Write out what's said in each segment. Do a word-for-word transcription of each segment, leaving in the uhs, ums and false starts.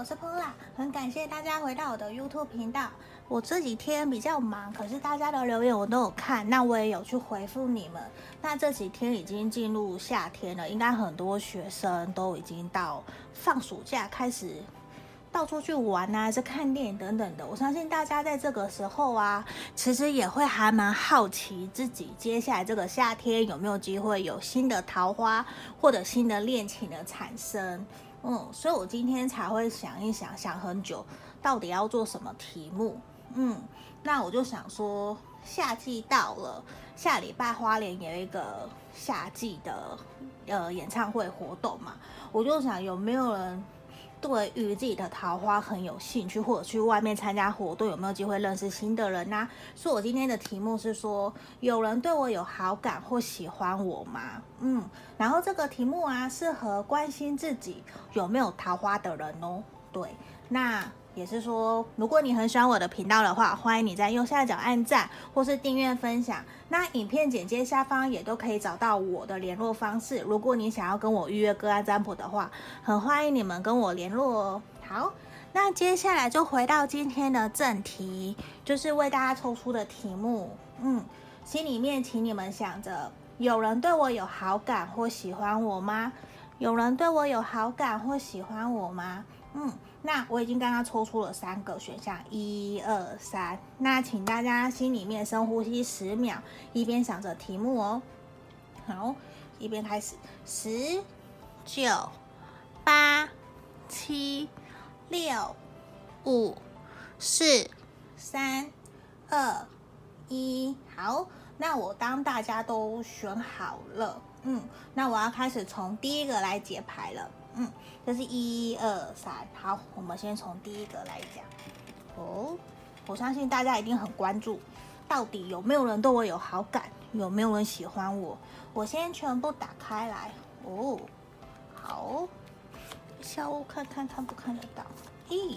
我是 Paula， 很感谢大家回到我的 YouTube 频道。我这几天比较忙，可是大家的留言我都有看，那我也有去回复你们。那这几天已经进入夏天了，应该很多学生都已经到放暑假，开始到处去玩啊，是看电影等等的。我相信大家在这个时候啊，其实也会还蛮好奇自己接下来这个夏天有没有机会有新的桃花或者新的恋情的产生。嗯，所以我今天才会想一想，想很久，到底要做什么题目。嗯，那我就想说，夏季到了，下礼拜花莲有一个夏季的呃演唱会活动嘛，我就想有没有人对于自己的桃花很有兴趣，或者去外面参加活动有没有机会认识新的人啊？所以我今天的题目是说，有人对我有好感或喜欢我吗？嗯，然后这个题目啊，适合关心自己有没有桃花的人哦。对，那也是说，如果你很喜欢我的频道的话，欢迎你在右下角按赞或是订阅分享。那影片简介下方也都可以找到我的联络方式，如果你想要跟我预约个案占卜的话，很欢迎你们跟我联络哦。好，那接下来就回到今天的正题，就是为大家抽出的题目。嗯，心里面请你们想着，有人对我有好感或喜欢我吗？有人对我有好感或喜欢我吗？嗯，那我已经刚刚抽出了三个选项，一、二、三。那请大家心里面深呼吸十秒，一边想着题目哦。好，一边开始，十、九、八、七、六、五、四、三、二、一。好，那我当大家都选好了，嗯，那我要开始从第一个来解牌了。嗯，这是一二三，好，我们先从第一个来讲。哦，我相信大家一定很关注，到底有没有人对我有好感，有没有人喜欢我？我先全部打开来。哦，好，下午看看看不看得到？咦，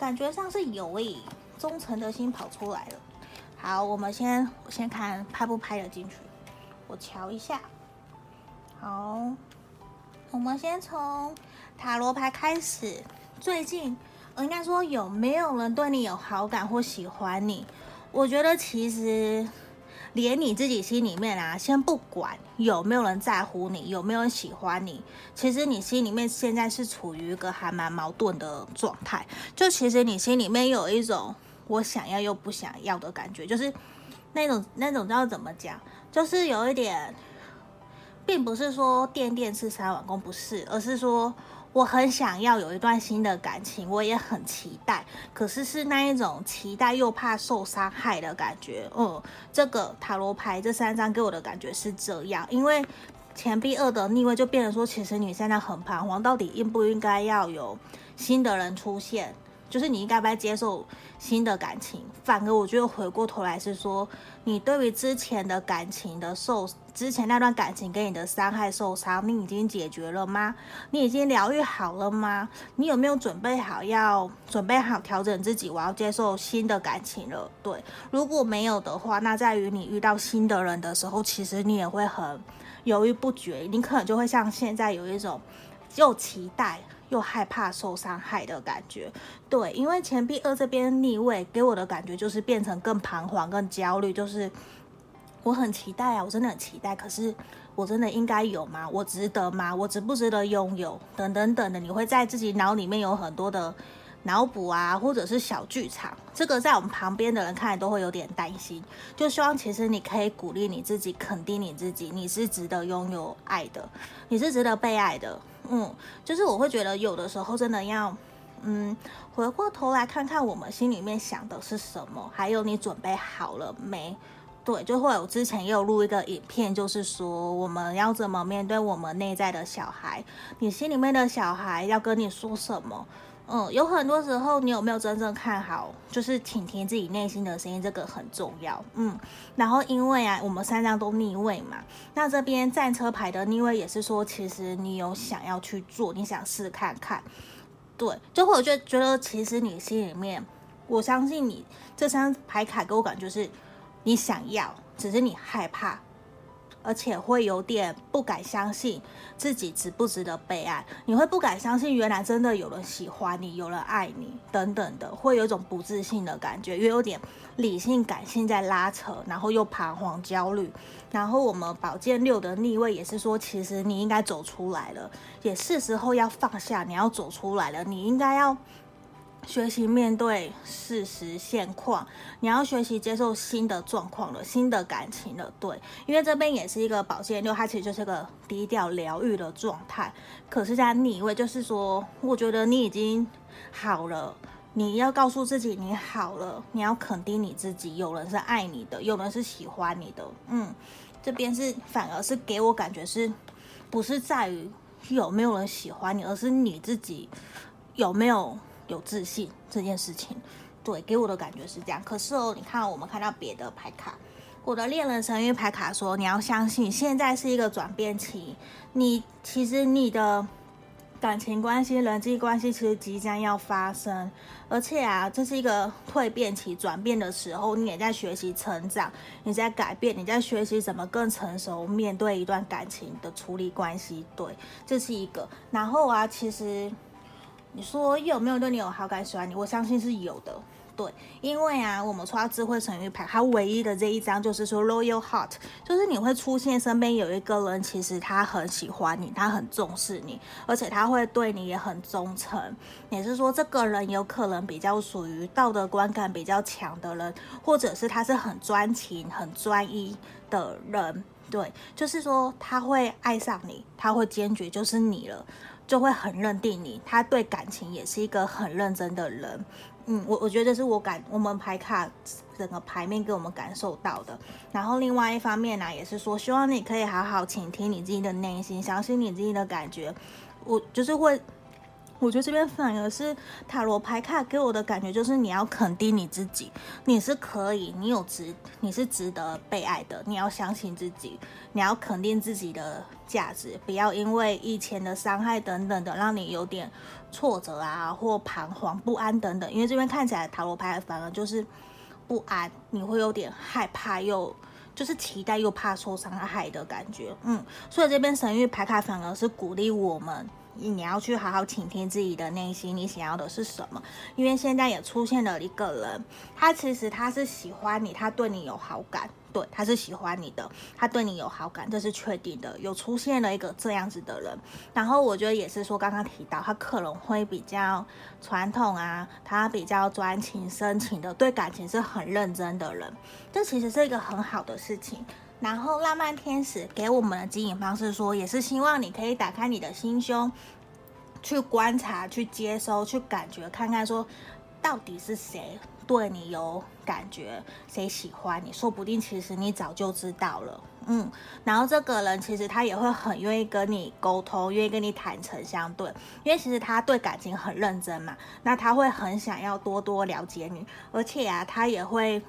感觉上是有诶，忠诚的心跑出来了。好，我们先我先看拍不拍得进去，我瞧一下。好。我们先从塔罗牌开始。最近，应该说有没有人对你有好感或喜欢你？我觉得其实连你自己心里面啊，先不管有没有人在乎你，有没有人喜欢你，其实你心里面现在是处于一个还蛮矛盾的状态。就其实你心里面有一种我想要又不想要的感觉，就是那种那种叫怎么讲，就是有一点。并不是说电电吃三碗公不是，而是说我很想要有一段新的感情，我也很期待，可是是那一种期待又怕受伤害的感觉。嗯，这个塔罗牌这三张给我的感觉是这样，因为钱币二的逆位就变成说，其实你现在很彷徨，到底应不应该要有新的人出现，就是你应该不该接受新的感情。反而我觉得回过头来是说，你对于之前的感情的受之前那段感情给你的伤害受伤，你已经解决了吗？你已经疗愈好了吗？你有没有准备好要准备好调整自己，我要接受新的感情了？对，如果没有的话，那在于你遇到新的人的时候，其实你也会很犹豫不决，你可能就会像现在有一种又期待又害怕受伤害的感觉。对，因为钱币二这边逆位给我的感觉就是变成更彷徨更焦虑，就是我很期待啊，我真的很期待，可是我真的应该有吗？我值得吗？我值不值得拥有？等等等的，你会在自己脑里面有很多的脑补啊，或者是小剧场。这个在我们旁边的人看来都会有点担心，就希望其实你可以鼓励你自己，肯定你自己，你是值得拥有爱的，你是值得被爱的。嗯，就是我会觉得有的时候真的要嗯回过头来看看我们心里面想的是什么，还有你准备好了没。对，就会有之前也有录一个影片，就是说我们要怎么面对我们内在的小孩，你心里面的小孩要跟你说什么。嗯，有很多时候你有没有真正看好，就是倾听自己内心的声音，这个很重要。嗯，然后因为啊，我们三张都逆位嘛，那这边战车牌的逆位也是说，其实你有想要去做，你想试看看。对，就会我觉得觉得其实你心里面，我相信你这三张牌卡给我感觉是，你想要，只是你害怕。而且会有点不敢相信自己值不值得被爱，你会不敢相信原来真的有人喜欢你，有人爱你等等的，会有一种不自信的感觉，也有点理性感性在拉扯，然后又彷徨焦虑。然后我们宝剑六的逆位也是说，其实你应该走出来了，也是时候要放下，你要走出来了，你应该要学习面对事实现况，你要学习接受新的状况了，新的感情了。对，因为这边也是一个宝剑六，它其实就是个低调疗愈的状态，可是在逆位就是说，我觉得你已经好了，你要告诉自己你好了，你要肯定你自己，有人是爱你的，有人是喜欢你的。嗯，这边是反而是给我感觉是不是在于有没有人喜欢你，而是你自己有没有有自信这件事情。对，给我的感觉是这样。可是哦，你看我们看到别的牌卡，我的恋人神谕牌卡说，你要相信现在是一个转变期，你其实你的感情关系人际关系其实即将要发生，而且啊这是一个蜕变期，转变的时候你也在学习成长，你在改变，你在学习怎么更成熟面对一段感情的处理关系。对，这是一个。然后啊其实你说有没有对你有好感喜欢你，我相信是有的。对，因为啊我们抽到智慧神谕牌，它唯一的这一张就是说 Royal Heart， 就是你会出现身边有一个人，其实他很喜欢你，他很重视你，而且他会对你也很忠诚，也是说这个人有可能比较属于道德观感比较强的人，或者是他是很专情很专一的人。对，就是说他会爱上你，他会坚决就是你了，就会很认定你，他对感情也是一个很认真的人。嗯，我我觉得是我感我们牌卡整个牌面给我们感受到的。然后另外一方面呢、啊，也是说希望你可以好好倾听你自己的内心，相信你自己的感觉。我就是会，我觉得这边反而是塔罗牌卡给我的感觉，就是你要肯定你自己，你是可以，你有值，你是值得被爱的，你要相信自己，你要肯定自己的价值，不要因为以前的伤害等等的让你有点挫折啊或彷徨不安等等。因为这边看起来塔罗牌反而就是不安，你会有点害怕，又就是期待又怕受伤害的感觉。嗯，所以这边神谕牌卡反而是鼓励我们，你要去好好倾听自己的内心，你想要的是什么。因为现在也出现了一个人，他其实他是喜欢你，他对你有好感，对，他是喜欢你的，他对你有好感，这是确定的，有出现了一个这样子的人。然后我觉得也是说刚刚提到他可能会比较传统啊，他比较专情深情的，对感情是很认真的人，这其实是一个很好的事情。然后浪漫天使给我们的指引方式说，也是希望你可以打开你的心胸，去观察，去接收，去感觉，看看说到底是谁对你有感觉，谁喜欢你，说不定其实你早就知道了。嗯，然后这个人其实他也会很愿意跟你沟通，愿意跟你坦诚相对，因为其实他对感情很认真嘛，那他会很想要多多了解你，而且啊他也会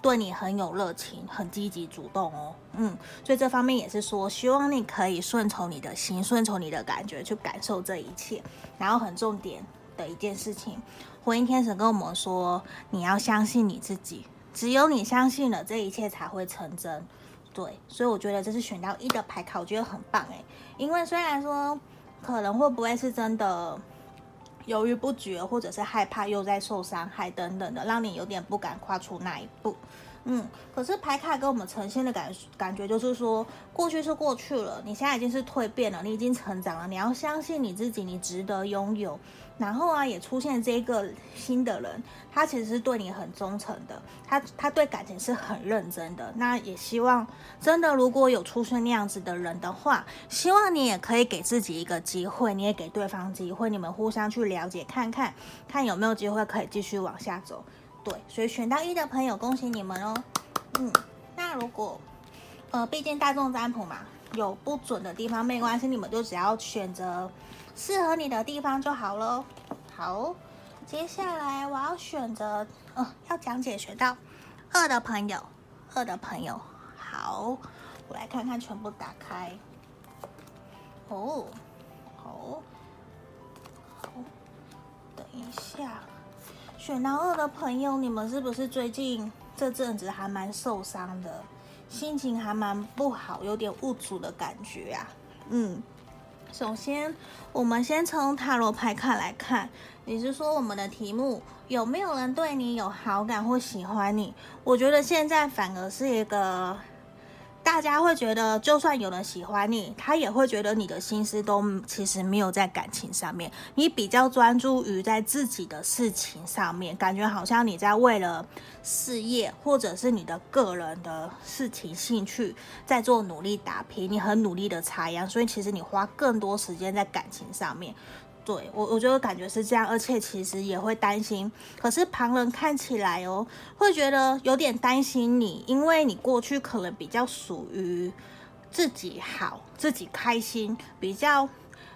对你很有热情，很积极主动哦。嗯，所以这方面也是说希望你可以顺从你的心，顺从你的感觉去感受这一切。然后很重点的一件事情，婚姻天使跟我们说，你要相信你自己，只有你相信了，这一切才会成真。对，所以我觉得这是选到一的牌卡，我觉得很棒诶，因为虽然说可能会不会是真的犹豫不决，或者是害怕又在受伤害等等的，让你有点不敢跨出那一步。嗯，可是牌卡给我们呈现的感感觉就是说，过去是过去了，你现在已经是蜕变了，你已经成长了，你要相信你自己，你值得拥有。然后啊，也出现这个新的人，他其实是对你很忠诚的，他他对感情是很认真的。那也希望真的如果有出现那样子的人的话，希望你也可以给自己一个机会，你也给对方机会，你们互相去了解看看，看有没有机会可以继续往下走。对，所以选到一的朋友，恭喜你们哦。嗯，那如果，呃，毕竟大众占卜嘛，有不准的地方没关系，你们就只要选择适合你的地方就好了。好，接下来我要选择，呃，要讲解选到二的朋友，二的朋友，好，我来看看全部打开。哦，好，好，等一下。选到二的朋友，你们是不是最近这阵子还蛮受伤的？心情还蛮不好，有点无助的感觉啊。嗯，首先我们先从塔罗牌卡来看，你是说我们的题目有没有人对你有好感或喜欢你？我觉得现在反而是一个大家会觉得，就算有人喜欢你，他也会觉得你的心思都其实没有在感情上面，你比较专注于在自己的事情上面，感觉好像你在为了事业或者是你的个人的事情兴趣在做努力打拼，你很努力的插秧，所以其实你花更多时间在感情上面。对，我我觉得感觉是这样，而且其实也会担心，可是旁人看起来哦，会觉得有点担心你，因为你过去可能比较属于自己好，自己开心，比较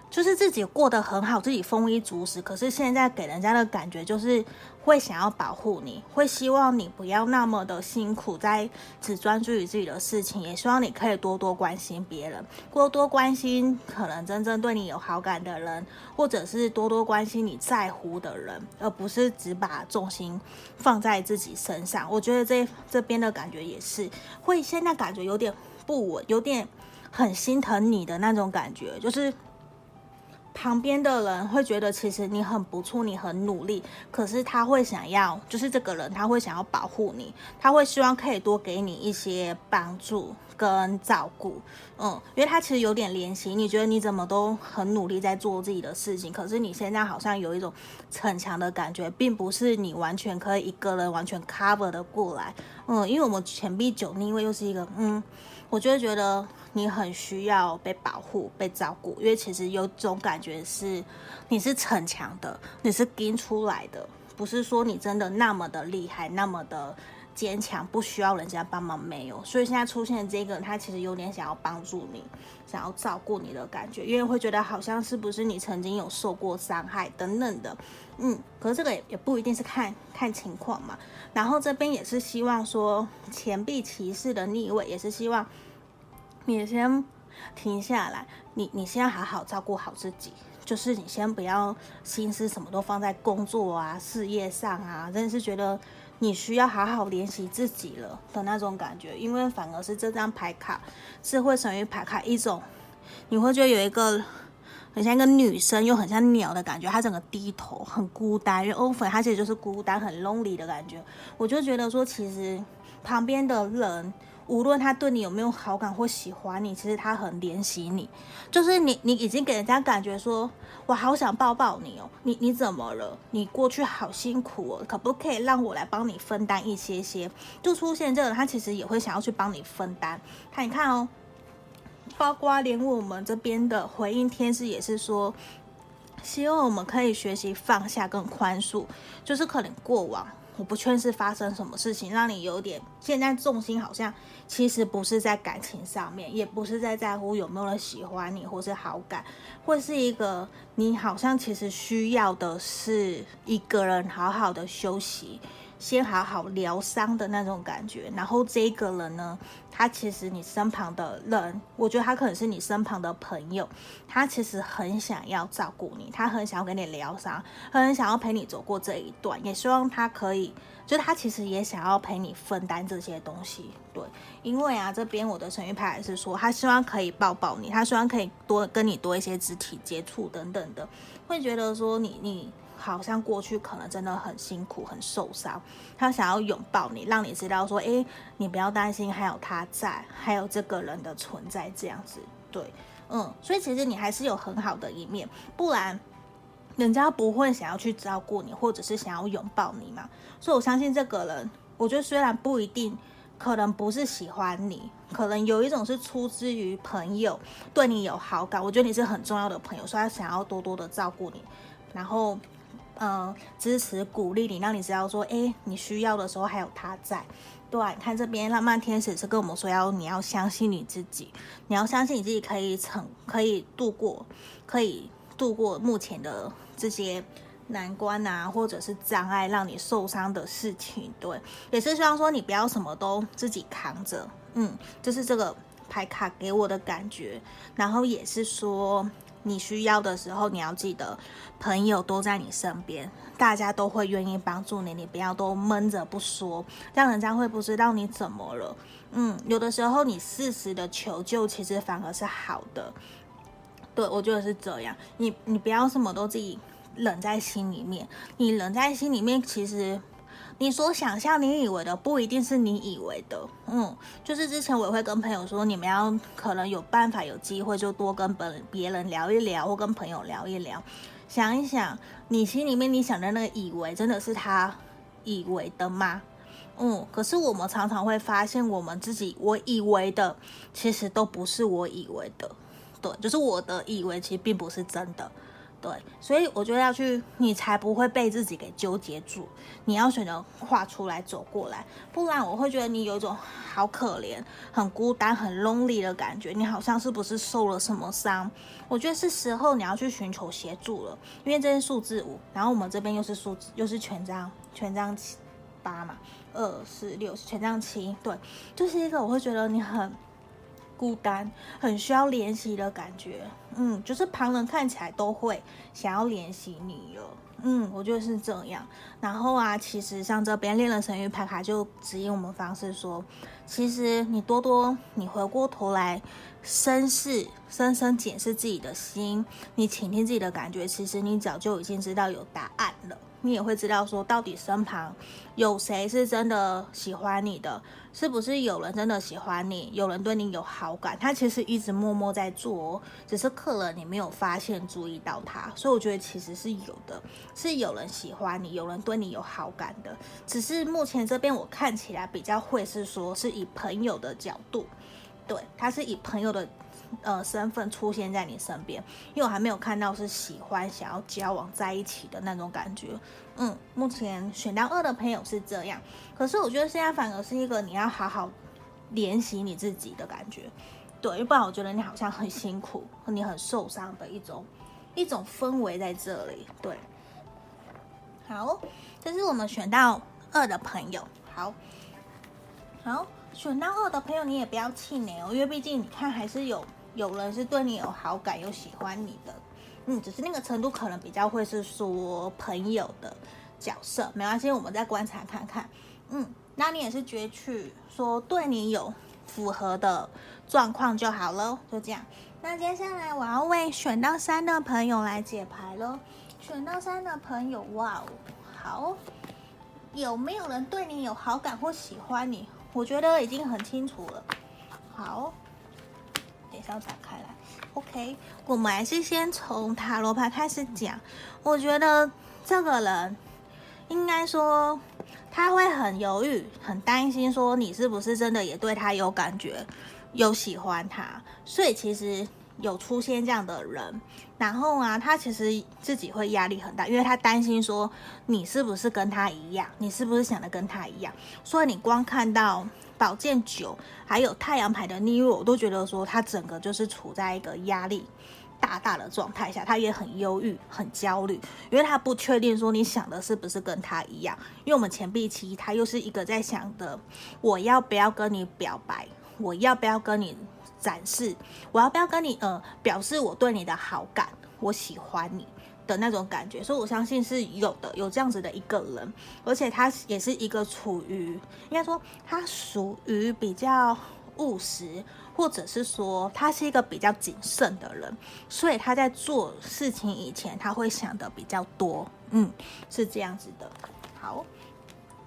就是自己过得很好，自己丰衣足食，可是现在给人家的感觉就是会想要保护你，会希望你不要那么的辛苦，在只专注于自己的事情，也希望你可以多多关心别人，多多关心可能真正对你有好感的人，或者是多多关心你在乎的人，而不是只把重心放在自己身上。我觉得这这边的感觉也是会现在感觉有点不稳，有点很心疼你的那种感觉，就是旁边的人会觉得其实你很不错，你很努力，可是他会想要，就是这个人他会想要保护你，他会希望可以多给你一些帮助跟照顾，嗯，因为他其实有点怜惜，你觉得你怎么都很努力在做自己的事情，可是你现在好像有一种逞强的感觉，并不是你完全可以一个人完全 cover 的过来，嗯，因为我们钱币九逆位又是一个，嗯，我就会觉得你很需要被保护、被照顾，因为其实有种感觉是你是逞强的，你是拼出来的，不是说你真的那么的厉害、那么的坚强，不需要人家帮忙，没有。所以现在出现这个，他其实有点想要帮助你，想要照顾你的感觉，因为会觉得好像是不是你曾经有受过伤害等等的，嗯。可是这个 也, 也不一定是看看情况嘛。然后这边也是希望说，钱币骑士的逆位也是希望你先停下来，你你先好好照顾好自己，就是你先不要心思什么都放在工作啊、事业上啊，真的是觉得你需要好好练习自己了的那种感觉，因为反而是这张牌卡是会成为牌卡一种，你会觉得有一个很像一个女生又很像鸟的感觉，她整个低头很孤单，因为 over 她其实就是孤单很 lonely 的感觉。我就觉得说，其实旁边的人，无论他对你有没有好感或喜欢你，其实他很怜惜你，就是你你已经给人家感觉说，我好想抱抱你哦，你你怎么了？你过去好辛苦哦，可不可以让我来帮你分担一些些？就出现这个，他其实也会想要去帮你分担。他你看哦，包括连我们这边的回应天使也是说，希望我们可以学习放下跟宽恕，就是可能过往。我不确定是发生什么事情，让你有点现在重心好像其实不是在感情上面，也不是在在乎有没有人喜欢你或是好感，会是一个你好像其实需要的是一个人好好的休息，先好好疗伤的那种感觉。然后这个人呢，他其实你身旁的人，我觉得他可能是你身旁的朋友，他其实很想要照顾你，他很想要给你疗伤，很想要陪你走过这一段，也希望他可以，就他其实也想要陪你分担这些东西。对，因为啊，这边我的神谕牌也是说，他希望可以抱抱你，他希望可以多跟你多一些肢体接触等等的，会觉得说你你。好像过去可能真的很辛苦很受伤，他想要拥抱你，让你知道说，诶，你不要担心，还有他在，还有这个人的存在，这样子。对，嗯，所以其实你还是有很好的一面，不然人家不会想要去照顾你，或者是想要拥抱你嘛。所以我相信这个人，我觉得虽然不一定，可能不是喜欢你，可能有一种是出自于朋友对你有好感，我觉得你是很重要的朋友，所以他想要多多的照顾你，然后嗯，支持鼓励你，让你知道说，哎，你需要的时候还有他在。对啊，你看这边浪漫天使是跟我们说要，你要相信你自己，你要相信你自己可以成，可以度过，可以度过目前的这些难关啊，或者是障碍让你受伤的事情。对，也是希望说你不要什么都自己扛着。嗯，就是这个牌卡给我的感觉，然后也是说。你需要的时候，你要记得朋友都在你身边，大家都会愿意帮助你，你不要都闷着不说，这样人家会不知道你怎么了。嗯，有的时候你适时的求救，其实反而是好的。对，我觉得是这样，你你不要什么都自己冷在心里面，你冷在心里面，其实你所想象你以为的不一定是你以为的。嗯，就是之前我也会跟朋友说，你们要可能有办法有机会就多跟别人聊一聊，或跟朋友聊一聊，想一想你心里面你想的那个以为真的是他以为的吗？嗯，可是我们常常会发现我们自己我以为的其实都不是我以为的。对，就是我的以为其实并不是真的。对，所以我觉得要去，你才不会被自己给纠结住。你要选择跨出来走过来，不然我会觉得你有一种好可怜、很孤单、很 lonely 的感觉。你好像是不是受了什么伤？我觉得是时候你要去寻求协助了，因为这是数字五，然后我们这边又是数字，又是权杖，权杖七八嘛，二四六是权杖七，对，就是一个我会觉得你很孤单，很需要怜惜的感觉。嗯，就是旁人看起来都会想要怜惜你了。嗯，我觉得是这样。然后啊，其实像这边恋人神谕牌卡就指引我们方式说，其实你多多你回过头来深思深深检视自己的心，你倾听自己的感觉，其实你早就已经知道有答案了。你也会知道说到底身旁有谁是真的喜欢你的，是不是有人真的喜欢你，有人对你有好感，他其实一直默默在做哦，只是客人你没有发现注意到他。所以我觉得其实是有的，是有人喜欢你，有人对你有好感的，只是目前这边我看起来比较会是说是以朋友的角度。对，他是以朋友的呃，身份出现在你身边，因为我还没有看到是喜欢、想要交往在一起的那种感觉。嗯，目前选到二的朋友是这样，可是我觉得现在反而是一个你要好好怜惜你自己的感觉。对，不然我觉得你好像很辛苦，你很受伤的一种一种氛围在这里。对，好，这是我们选到二的朋友。好，好，选到二的朋友，你也不要气馁哦，因为毕竟你看还是有。有人是对你有好感，有喜欢你的，嗯，只是那个程度可能比较会是说朋友的角色，没关系，我们再观察看看，嗯，那你也是攫取说对你有符合的状况就好了，就这样。那接下来我要为选到三的朋友来解牌了，选到三的朋友，哇哦，好，有没有人对你有好感或喜欢你？我觉得已经很清楚了，好。等一下要打开来 OK， 我们还是先从塔罗牌开始讲。我觉得这个人应该说他会很犹豫，很担心说你是不是真的也对他有感觉，有喜欢他，所以其实有出现这样的人。然后啊，他其实自己会压力很大，因为他担心说你是不是跟他一样，你是不是想的跟他一样。所以你光看到宝剑九还有太阳牌的逆位，我都觉得说他整个就是处在一个压力大大的状态下，他也很忧郁很焦虑，因为他不确定说你想的是不是跟他一样。因为我们钱币七他又是一个在想的，我要不要跟你表白，我要不要跟你展示，我要不要跟你呃表示我对你的好感，我喜欢你的那种感觉。所以我相信是有的，有这样子的一个人，而且他也是一个处于应该说他属于比较务实，或者是说他是一个比较谨慎的人，所以他在做事情以前他会想的比较多，嗯，是这样子的。好，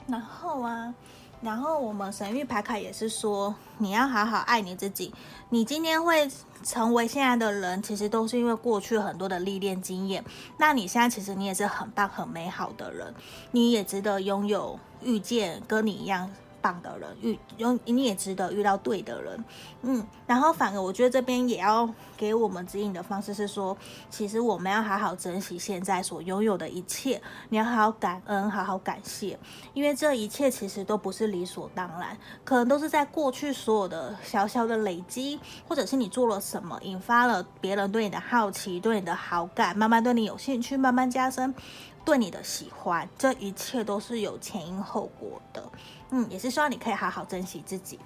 然后啊然后我们神谕牌卡也是说你要好好爱你自己，你今天会成为现在的人，其实都是因为过去很多的历练经验。那你现在其实你也是很棒很美好的人，你也值得拥有遇见跟你一样棒的人，遇你也值得遇到对的人。嗯，然后反而我觉得这边也要给我们指引的方式是说，其实我们要好好珍惜现在所拥有的一切，你要好好感恩，好好感谢，因为这一切其实都不是理所当然，可能都是在过去所有的小小的累积，或者是你做了什么引发了别人对你的好奇，对你的好感，慢慢对你有兴趣，慢慢加深对你的喜欢，这一切都是有前因后果的。嗯，也是希望你可以好好珍惜自己。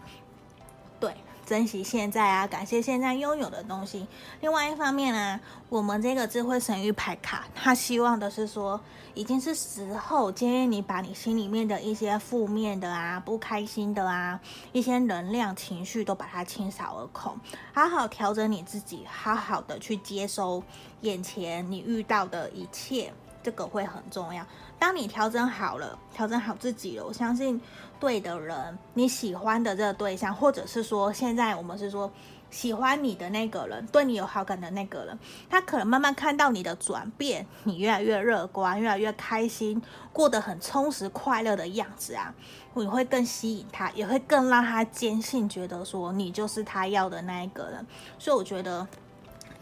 对，珍惜现在啊，感谢现在拥有的东西。另外一方面呢、啊，我们这个智慧神谕牌卡，它希望的是说，已经是时候，建议你把你心里面的一些负面的啊、不开心的啊、一些能量情绪都把它清扫而空，好好调整你自己，好好的去接收眼前你遇到的一切。这个会很重要，当你调整好了，调整好自己了，我相信对的人，你喜欢的这个对象，或者是说现在我们是说喜欢你的那个人，对你有好感的那个人，他可能慢慢看到你的转变，你越来越乐观，越来越开心，过得很充实快乐的样子啊，你会更吸引他，也会更让他坚信觉得说你就是他要的那一个人。所以我觉得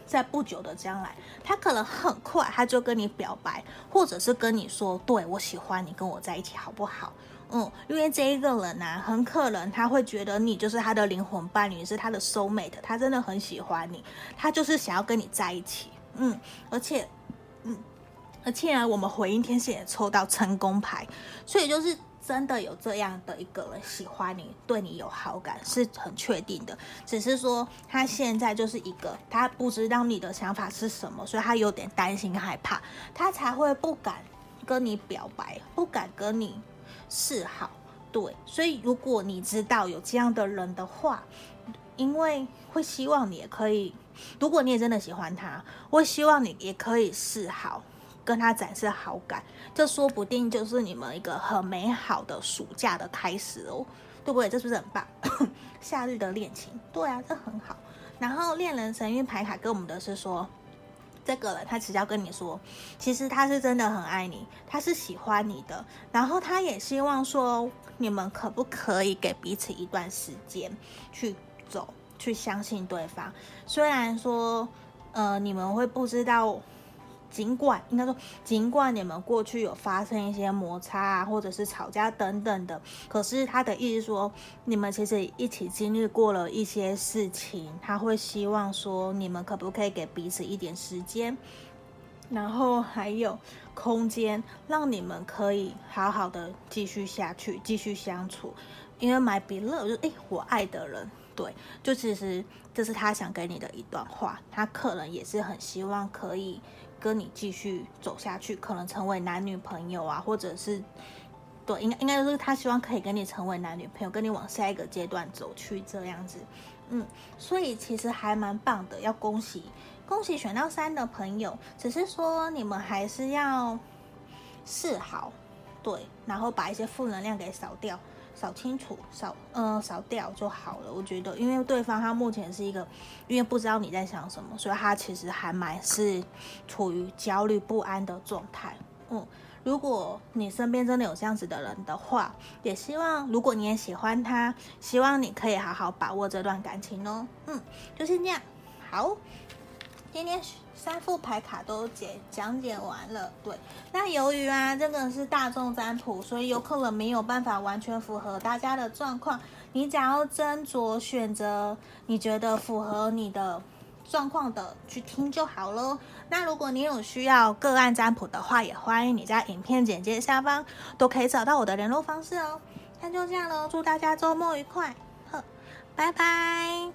在不久的将来，他可能很快他就跟你表白，或者是跟你说，对，我喜欢你，跟我在一起好不好？嗯，因为这一个人啊，很可能他会觉得你就是他的灵魂伴侣，是他的 soulmate， 他真的很喜欢你，他就是想要跟你在一起。嗯，而且，嗯，而且啊，我们回应天使也抽到成功牌，所以就是真的有这样的一个人喜欢你，对你有好感，是很确定的。只是说他现在就是一个，他不知道你的想法是什么，所以他有点担心害怕，他才会不敢跟你表白，不敢跟你示好。对，所以如果你知道有这样的人的话，因为会希望你也可以，如果你也真的喜欢他，我希望你也可以示好，跟他展示好感，这说不定就是你们一个很美好的暑假的开始哦，对不对？这是不是很棒？夏日的恋情，对啊，这很好。然后恋人神谕牌卡跟我们的是说，这个人他只要跟你说，其实他是真的很爱你，他是喜欢你的，然后他也希望说，你们可不可以给彼此一段时间去走，去相信对方。虽然说，呃，你们会不知道。尽管应该说，尽管你们过去有发生一些摩擦啊，或者是吵架等等的，可是他的意思说，你们其实一起经历过了一些事情，他会希望说，你们可不可以给彼此一点时间，然后还有空间，让你们可以好好的继续下去，继续相处。因为 my beloved 就是哎，我爱的人。对，就其实这是他想给你的一段话，他可能也是很希望可以跟你继续走下去，可能成为男女朋友啊，或者是对，应该应该就是他希望可以跟你成为男女朋友，跟你往下一个阶段走去这样子。嗯，所以其实还蛮棒的，要恭喜恭喜选到三的朋友，只是说你们还是要示好，对，然后把一些负能量给扫掉。扫清楚，扫呃扫掉就好了。我觉得，因为对方他目前是一个，因为不知道你在想什么，所以他其实还蛮是处于焦虑不安的状态。嗯，如果你身边真的有这样子的人的话，也希望如果你也喜欢他，希望你可以好好把握这段感情哦。嗯，就是这样。好，今天三副牌卡都解讲解完了，对。那由于啊，这个是大众占卜，所以有可能没有办法完全符合大家的状况。你只要斟酌选择你觉得符合你的状况的去听就好咯。那如果你有需要个案占卜的话，也欢迎你在影片简介下方都可以找到我的联络方式哦。那就这样咯，祝大家周末愉快，呵，拜拜。